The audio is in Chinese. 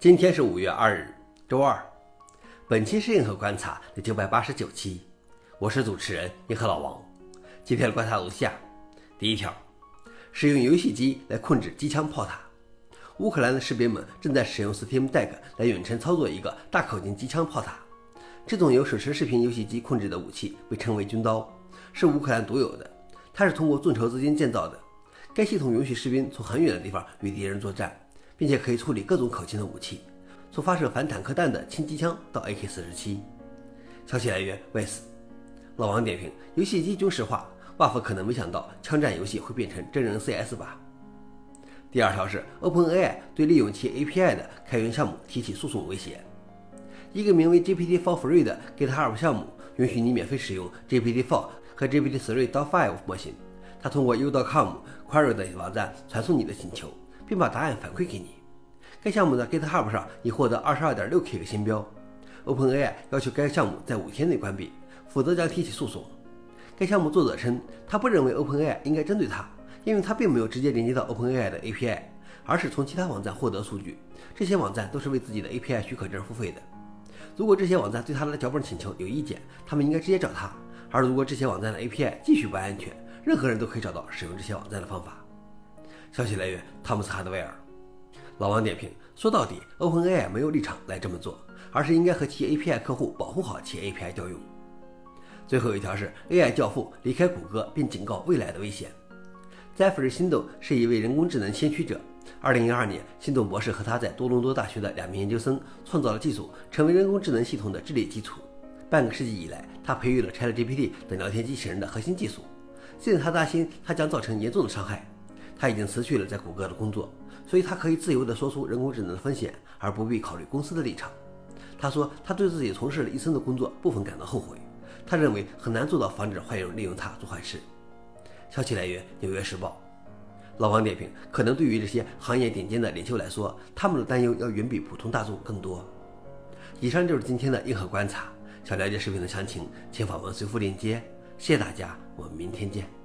今天是5月2日，周二。本期是硬核观察的989期，我是主持人硬核老王。今天的观察如下：第一条，使用游戏机来控制机枪炮塔。乌克兰的士兵们正在使用 Steam Deck 来远程操作一个大口径机枪炮塔。这种由手持视频游戏机控制的武器被称为军刀，是乌克兰独有的。它是通过众筹资金建造的。该系统允许士兵从很远的地方与敌人作战，并且可以处理各种可轻的武器，从发射反坦克弹的轻机枪到 AK-47。 消息来源 VICE。 老王点评：游戏机军事化， buff 可能没想到枪战游戏会变成真人 CS 吧。第二条是 OpenAI 对利用其 API 的开源项目提起诉讼威胁。一个名为 GPT4 Free 的 GitHub 项目允许你免费使用 GPT4 和 GPT3.5 模型，它通过 u.com、Quora 等网站传送你的请求，并把答案反馈给你。该项目在 GitHub 上已获得 22.6K 个星标。 OpenAI 要求该项目在5天内关闭，否则将提起诉讼。该项目作者称，他不认为 OpenAI 应该针对他，因为他并没有直接连接到 OpenAI 的 API， 而是从其他网站获得数据，这些网站都是为自己的 API 许可证付费的。如果这些网站对他的脚本请求有意见，他们应该直接找他，而如果这些网站的 API 继续不安全，任何人都可以找到使用这些网站的方法。消息来源汤姆斯·哈德威尔。老王点评：说到底 ，OpenAI 没有立场来这么做，而是应该和其 API 客户保护好其 API 调用。最后一条是 AI 教父离开谷歌，并警告未来的危险。Jeffrey Sindel 是一位人工智能先驱者。2012年，辛顿博士和他在多伦多大学的2名研究生创造了技术，成为人工智能系统的治理基础。半个世纪以来，他培育了 ChatGPT 等聊天机器人的核心技术。现在他担心它将造成严重的伤害。他已经辞去了在谷歌的工作，所以他可以自由地说出人工智能的风险，而不必考虑公司的立场。他说，他对自己从事了一生的工作部分感到后悔。他认为很难做到防止坏人利用它做坏事。消息来源纽约时报。老王点评：可能对于这些行业顶尖的领袖来说，他们的担忧要远比普通大众更多。以上就是今天的硬核观察。想了解视频的详情，请访问随附链接。谢谢大家，我们明天见。